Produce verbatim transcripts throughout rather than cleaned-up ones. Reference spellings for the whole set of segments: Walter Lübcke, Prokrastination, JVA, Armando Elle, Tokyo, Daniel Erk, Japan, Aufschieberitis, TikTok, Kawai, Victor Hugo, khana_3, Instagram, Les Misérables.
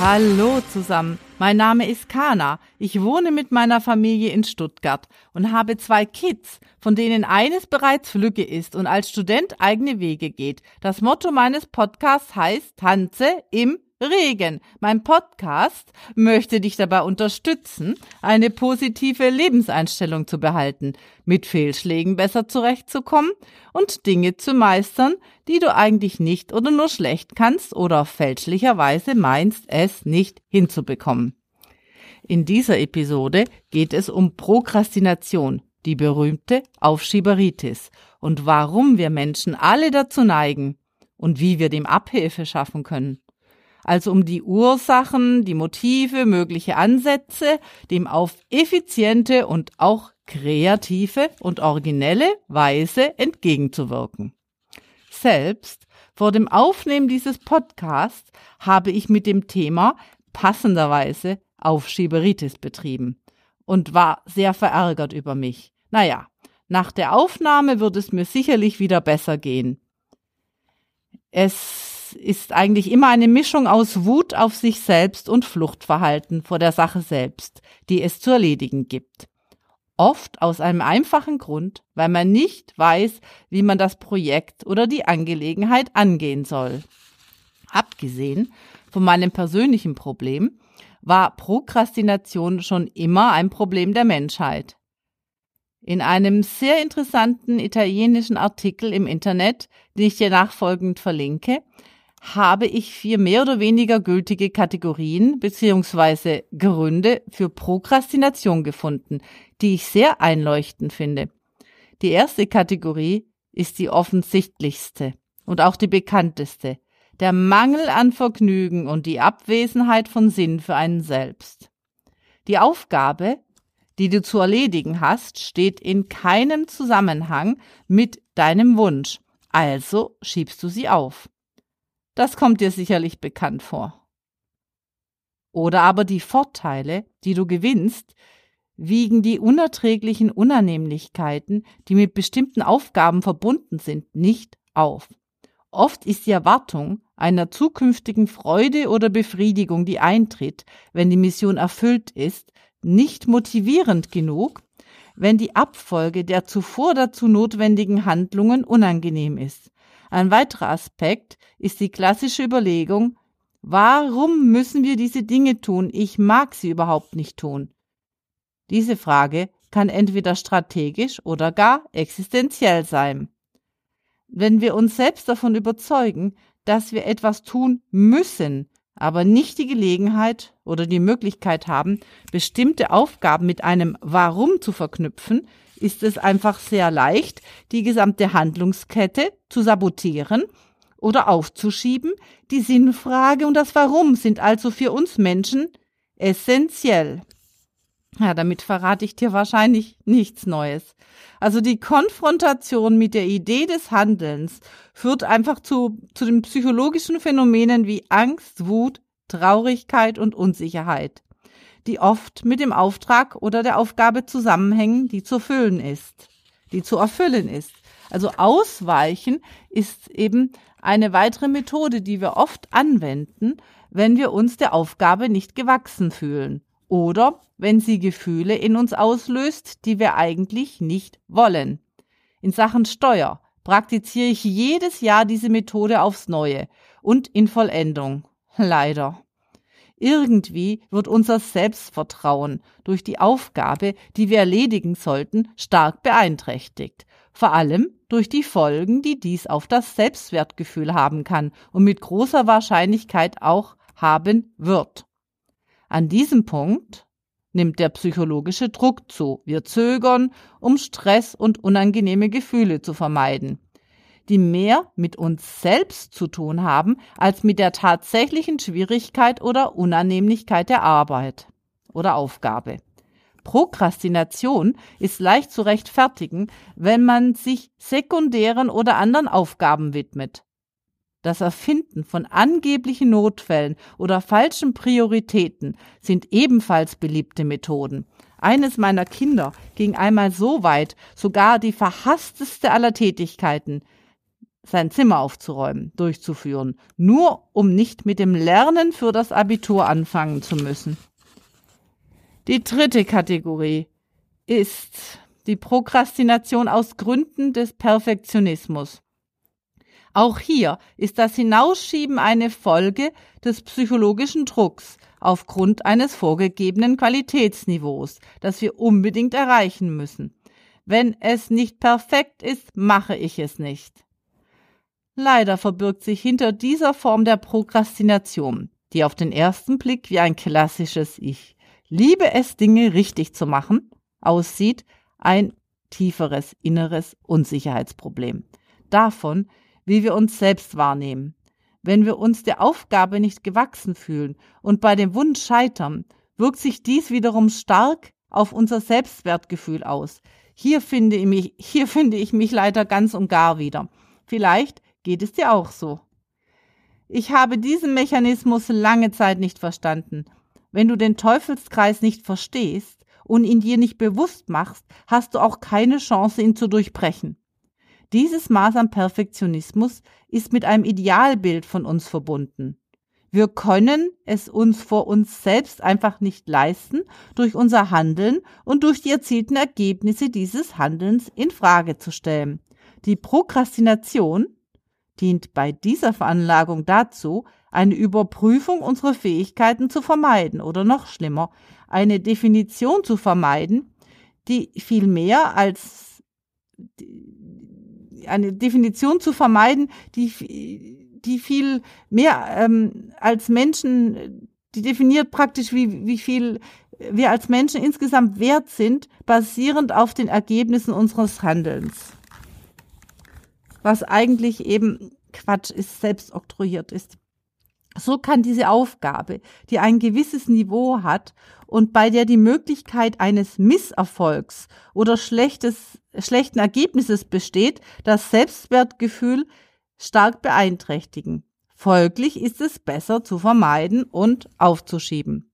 Hallo zusammen, mein Name ist Kana. Ich wohne mit meiner Familie in Stuttgart und habe zwei Kids, von denen eines bereits flügge ist und als Student eigene Wege geht. Das Motto meines Podcasts heißt Tanze im Regen. Mein Podcast möchte dich dabei unterstützen, eine positive Lebenseinstellung zu behalten, mit Fehlschlägen besser zurechtzukommen und Dinge zu meistern, die du eigentlich nicht oder nur schlecht kannst oder fälschlicherweise meinst, es nicht hinzubekommen. In dieser Episode geht es um Prokrastination, die berühmte Aufschieberitis, und warum wir Menschen alle dazu neigen und wie wir dem Abhilfe schaffen können. Also um die Ursachen, die Motive, mögliche Ansätze, dem auf effiziente und auch kreative und originelle Weise entgegenzuwirken. Selbst vor dem Aufnehmen dieses Podcasts habe ich mit dem Thema passenderweise Aufschieberitis betrieben und war sehr verärgert über mich. Naja, nach der Aufnahme wird es mir sicherlich wieder besser gehen. Es ist eigentlich immer eine Mischung aus Wut auf sich selbst und Fluchtverhalten vor der Sache selbst, die es zu erledigen gibt. Oft aus einem einfachen Grund, weil man nicht weiß, wie man das Projekt oder die Angelegenheit angehen soll. Abgesehen von meinem persönlichen Problem war Prokrastination schon immer ein Problem der Menschheit. In einem sehr interessanten italienischen Artikel im Internet, den ich dir nachfolgend verlinke, habe ich vier mehr oder weniger gültige Kategorien bzw. Gründe für Prokrastination gefunden, die ich sehr einleuchtend finde. Die erste Kategorie ist die offensichtlichste und auch die bekannteste: der Mangel an Vergnügen und die Abwesenheit von Sinn für einen selbst. Die Aufgabe, die du zu erledigen hast, steht in keinem Zusammenhang mit deinem Wunsch, also schiebst du sie auf. Das kommt dir sicherlich bekannt vor. Oder aber die Vorteile, die du gewinnst, wiegen die unerträglichen Unannehmlichkeiten, die mit bestimmten Aufgaben verbunden sind, nicht auf. Oft ist die Erwartung einer zukünftigen Freude oder Befriedigung, die eintritt, wenn die Mission erfüllt ist, nicht motivierend genug, wenn die Abfolge der zuvor dazu notwendigen Handlungen unangenehm ist. Ein weiterer Aspekt ist die klassische Überlegung: Warum müssen wir diese Dinge tun? Ich mag sie überhaupt nicht tun. Diese Frage kann entweder strategisch oder gar existenziell sein. Wenn wir uns selbst davon überzeugen, dass wir etwas tun müssen, aber nicht die Gelegenheit oder die Möglichkeit haben, bestimmte Aufgaben mit einem Warum zu verknüpfen, ist es einfach sehr leicht, die gesamte Handlungskette zu sabotieren oder aufzuschieben. Die Sinnfrage und das Warum sind also für uns Menschen essentiell. Ja, damit verrate ich dir wahrscheinlich nichts Neues. Also die Konfrontation mit der Idee des Handelns führt einfach zu, zu den psychologischen Phänomenen wie Angst, Wut, Traurigkeit und Unsicherheit, die oft mit dem Auftrag oder der Aufgabe zusammenhängen, die zu erfüllen ist, die zu erfüllen ist. Also Ausweichen ist eben eine weitere Methode, die wir oft anwenden, wenn wir uns der Aufgabe nicht gewachsen fühlen oder wenn sie Gefühle in uns auslöst, die wir eigentlich nicht wollen. In Sachen Steuer praktiziere ich jedes Jahr diese Methode aufs Neue und in Vollendung. Leider. Irgendwie wird unser Selbstvertrauen durch die Aufgabe, die wir erledigen sollten, stark beeinträchtigt. Vor allem durch die Folgen, die dies auf das Selbstwertgefühl haben kann und mit großer Wahrscheinlichkeit auch haben wird. An diesem Punkt nimmt der psychologische Druck zu. Wir zögern, um Stress und unangenehme Gefühle zu vermeiden, die mehr mit uns selbst zu tun haben, als mit der tatsächlichen Schwierigkeit oder Unannehmlichkeit der Arbeit oder Aufgabe. Prokrastination ist leicht zu rechtfertigen, wenn man sich sekundären oder anderen Aufgaben widmet. Das Erfinden von angeblichen Notfällen oder falschen Prioritäten sind ebenfalls beliebte Methoden. Eines meiner Kinder ging einmal so weit, sogar die verhassteste aller Tätigkeiten, sein Zimmer aufzuräumen, durchzuführen, nur um nicht mit dem Lernen für das Abitur anfangen zu müssen. Die dritte Kategorie ist die Prokrastination aus Gründen des Perfektionismus. Auch hier ist das Hinausschieben eine Folge des psychologischen Drucks aufgrund eines vorgegebenen Qualitätsniveaus, das wir unbedingt erreichen müssen. Wenn es nicht perfekt ist, mache ich es nicht. Leider verbirgt sich hinter dieser Form der Prokrastination, die auf den ersten Blick wie ein klassisches Ich liebe es, Dinge richtig zu machen, aussieht, ein tieferes inneres Unsicherheitsproblem. Davon, wie wir uns selbst wahrnehmen. Wenn wir uns der Aufgabe nicht gewachsen fühlen und bei dem Wunsch scheitern, wirkt sich dies wiederum stark auf unser Selbstwertgefühl aus. Hier finde ich mich, hier finde ich mich leider ganz und gar wieder. Vielleicht geht es dir auch so. Ich habe diesen Mechanismus lange Zeit nicht verstanden. Wenn du den Teufelskreis nicht verstehst und ihn dir nicht bewusst machst, hast du auch keine Chance, ihn zu durchbrechen. Dieses Maß an Perfektionismus ist mit einem Idealbild von uns verbunden. Wir können es uns vor uns selbst einfach nicht leisten, durch unser Handeln und durch die erzielten Ergebnisse dieses Handelns in Frage zu stellen. Die Prokrastination dient bei dieser Veranlagung dazu, eine Überprüfung unserer Fähigkeiten zu vermeiden oder noch schlimmer, eine Definition zu vermeiden, die viel mehr als eine Definition zu vermeiden, die die viel mehr ähm, als Menschen, die definiert praktisch, wie, wie viel wir als Menschen insgesamt wert sind, basierend auf den Ergebnissen unseres Handelns. Was eigentlich eben Quatsch ist, selbst oktroyiert ist. So kann diese Aufgabe, die ein gewisses Niveau hat und bei der die Möglichkeit eines Misserfolgs oder schlechtes, schlechten Ergebnisses besteht, das Selbstwertgefühl stark beeinträchtigen. Folglich ist es besser zu vermeiden und aufzuschieben.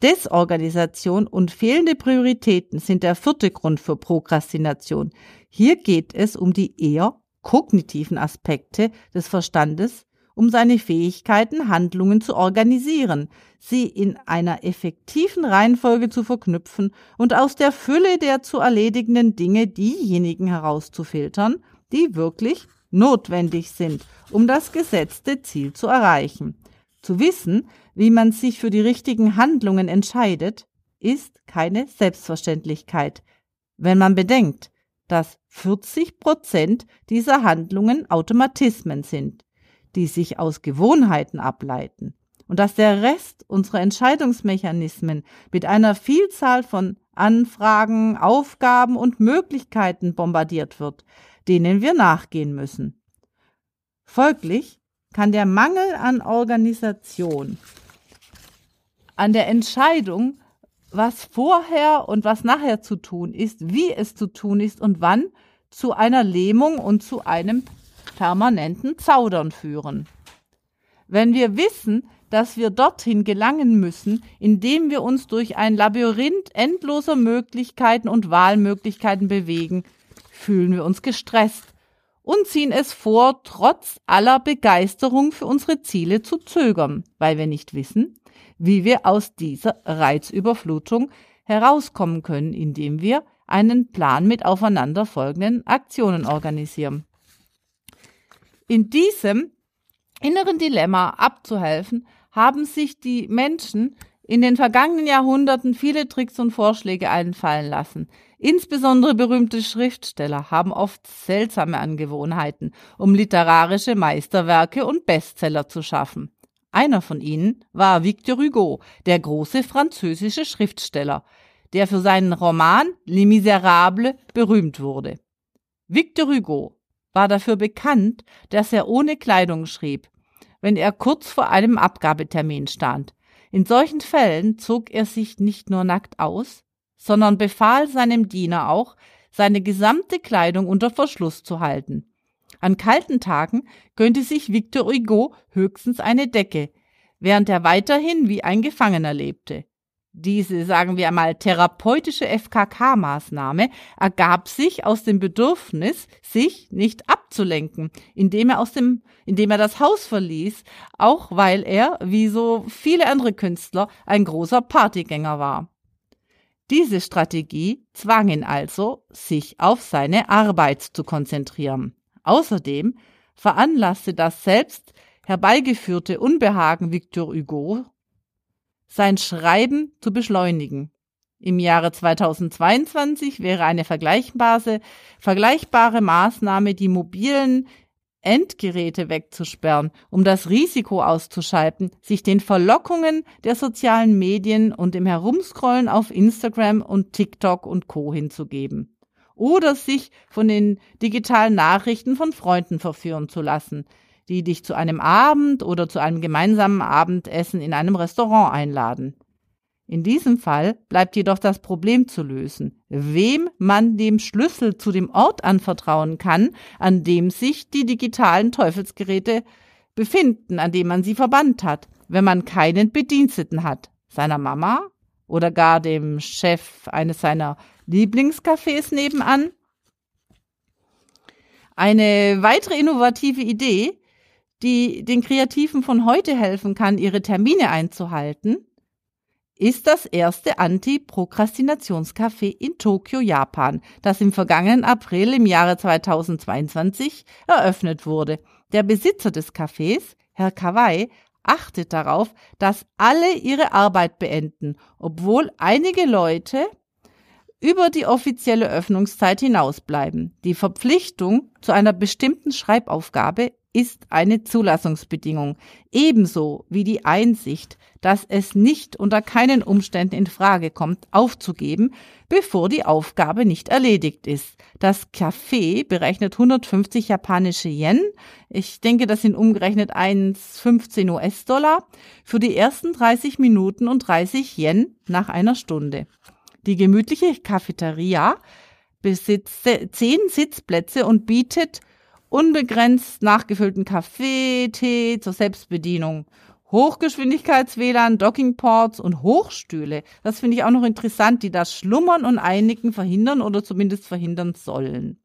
Desorganisation und fehlende Prioritäten sind der vierte Grund für Prokrastination. Hier geht es um die eher kognitiven Aspekte des Verstandes, um seine Fähigkeiten, Handlungen zu organisieren, sie in einer effektiven Reihenfolge zu verknüpfen und aus der Fülle der zu erledigenden Dinge diejenigen herauszufiltern, die wirklich notwendig sind, um das gesetzte Ziel zu erreichen. Zu wissen, wie man sich für die richtigen Handlungen entscheidet, ist keine Selbstverständlichkeit, wenn man bedenkt, dass vierzig Prozent dieser Handlungen Automatismen sind, die sich aus Gewohnheiten ableiten und dass der Rest unserer Entscheidungsmechanismen mit einer Vielzahl von Anfragen, Aufgaben und Möglichkeiten bombardiert wird, denen wir nachgehen müssen. Folglich kann der Mangel an Organisation, an der Entscheidung, was vorher und was nachher zu tun ist, wie es zu tun ist und wann, zu einer Lähmung und zu einem permanenten Zaudern führen. Wenn wir wissen, dass wir dorthin gelangen müssen, indem wir uns durch ein Labyrinth endloser Möglichkeiten und Wahlmöglichkeiten bewegen, fühlen wir uns gestresst und ziehen es vor, trotz aller Begeisterung für unsere Ziele zu zögern, weil wir nicht wissen, wie wir aus dieser Reizüberflutung herauskommen können, indem wir einen Plan mit aufeinanderfolgenden Aktionen organisieren. In diesem inneren Dilemma abzuhelfen, haben sich die Menschen in den vergangenen Jahrhunderten viele Tricks und Vorschläge einfallen lassen. Insbesondere berühmte Schriftsteller haben oft seltsame Angewohnheiten, um literarische Meisterwerke und Bestseller zu schaffen. Einer von ihnen war Victor Hugo, der große französische Schriftsteller, der für seinen Roman Les Misérables berühmt wurde. Victor Hugo war dafür bekannt, dass er ohne Kleidung schrieb, wenn er kurz vor einem Abgabetermin stand. In solchen Fällen zog er sich nicht nur nackt aus, sondern befahl seinem Diener auch, seine gesamte Kleidung unter Verschluss zu halten. An kalten Tagen gönnte sich Victor Hugo höchstens eine Decke, während er weiterhin wie ein Gefangener lebte. Diese, sagen wir mal, therapeutische F K K-Maßnahme ergab sich aus dem Bedürfnis, sich nicht abzulenken, indem er aus dem, indem er das Haus verließ, auch weil er, wie so viele andere Künstler, ein großer Partygänger war. Diese Strategie zwang ihn also, sich auf seine Arbeit zu konzentrieren. Außerdem veranlasste das selbst herbeigeführte Unbehagen Victor Hugo, sein Schreiben zu beschleunigen. Im Jahre zweitausendzweiundzwanzig wäre eine vergleichbare, vergleichbare Maßnahme, die mobilen Endgeräte wegzusperren, um das Risiko auszuschalten, sich den Verlockungen der sozialen Medien und dem Herumscrollen auf Instagram und TikTok und Co. hinzugeben. Oder sich von den digitalen Nachrichten von Freunden verführen zu lassen, die dich zu einem Abend oder zu einem gemeinsamen Abendessen in einem Restaurant einladen. In diesem Fall bleibt jedoch das Problem zu lösen, wem man den Schlüssel zu dem Ort anvertrauen kann, an dem sich die digitalen Teufelsgeräte befinden, an dem man sie verbannt hat, wenn man keinen Bediensteten hat, seiner Mama oder gar dem Chef eines seiner Lieblingscafés nebenan. Eine weitere innovative Idee, die den Kreativen von heute helfen kann, ihre Termine einzuhalten, ist das erste Anti-Prokrastinations-Café in Tokio, Japan, das im vergangenen April im Jahre zweitausendzweiundzwanzig eröffnet wurde. Der Besitzer des Cafés, Herr Kawai, achtet darauf, dass alle ihre Arbeit beenden, obwohl einige Leute über die offizielle Öffnungszeit hinausbleiben. Die Verpflichtung zu einer bestimmten Schreibaufgabe ist eine Zulassungsbedingung, ebenso wie die Einsicht, dass es nicht unter keinen Umständen in Frage kommt, aufzugeben, bevor die Aufgabe nicht erledigt ist. Das Café berechnet hundertfünfzig japanische Yen, ich denke, das sind umgerechnet eins Komma fünfzehn U S-Dollar, für die ersten dreißig Minuten und dreißig Yen nach einer Stunde. Die gemütliche Cafeteria besitzt zehn Sitzplätze und bietet unbegrenzt nachgefüllten Kaffee, Tee zur Selbstbedienung, Hochgeschwindigkeits-W L A N, Dockingports und Hochstühle. Das finde ich auch noch interessant, die das Schlummern und Einnicken verhindern oder zumindest verhindern sollen.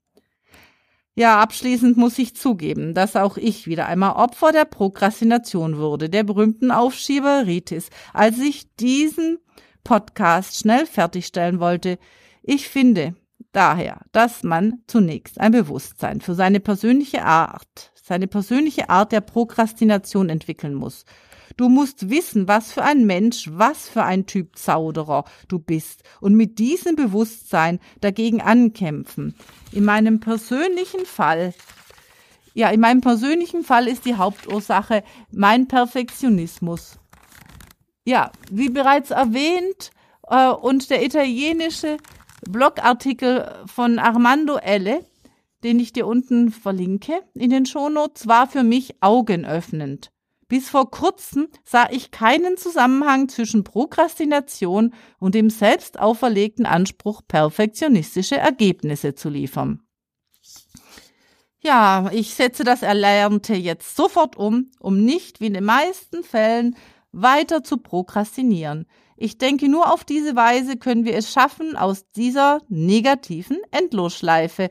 Ja, abschließend muss ich zugeben, dass auch ich wieder einmal Opfer der Prokrastination wurde, der berühmten Aufschieberitis, als ich diesen Podcast schnell fertigstellen wollte. Ich finde daher, dass man zunächst ein Bewusstsein für seine persönliche Art, seine persönliche Art der Prokrastination entwickeln muss. Du musst wissen, was für ein Mensch, was für ein Typ Zauderer du bist und mit diesem Bewusstsein dagegen ankämpfen. In meinem persönlichen Fall, ja, in meinem persönlichen Fall ist die Hauptursache mein Perfektionismus. Ja, wie bereits erwähnt, äh, und der italienische Blogartikel von Armando Elle, den ich dir unten verlinke in den Shownotes, war für mich augenöffnend. Bis vor kurzem sah ich keinen Zusammenhang zwischen Prokrastination und dem selbst auferlegten Anspruch, perfektionistische Ergebnisse zu liefern. Ja, ich setze das Erlernte jetzt sofort um, um nicht wie in den meisten Fällen weiter zu prokrastinieren. Ich denke, nur auf diese Weise können wir es schaffen, aus dieser negativen Endlosschleife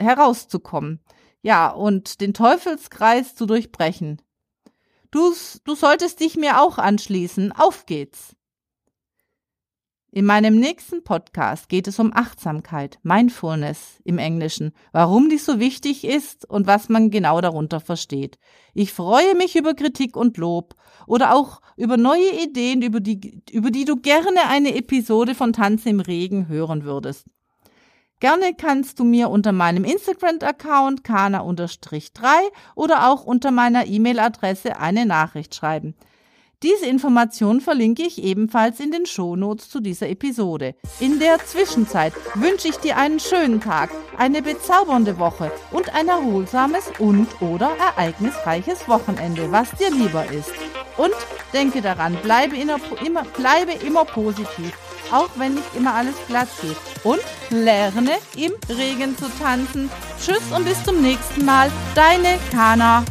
herauszukommen. Ja, und den Teufelskreis zu durchbrechen. Du, du solltest dich mir auch anschließen. Auf geht's! In meinem nächsten Podcast geht es um Achtsamkeit, Mindfulness im Englischen, warum dies so wichtig ist und was man genau darunter versteht. Ich freue mich über Kritik und Lob oder auch über neue Ideen, über die, über die du gerne eine Episode von Tanz im Regen hören würdest. Gerne kannst du mir unter meinem Instagram-Account khana_3 oder auch unter meiner E-Mail-Adresse eine Nachricht schreiben. Diese Information verlinke ich ebenfalls in den Shownotes zu dieser Episode. In der Zwischenzeit wünsche ich dir einen schönen Tag, eine bezaubernde Woche und ein erholsames und/oder ereignisreiches Wochenende, was dir lieber ist. Und denke daran, bleibe immer, bleibe immer positiv, auch wenn nicht immer alles glatt geht. Und lerne im Regen zu tanzen. Tschüss und bis zum nächsten Mal, deine Khana.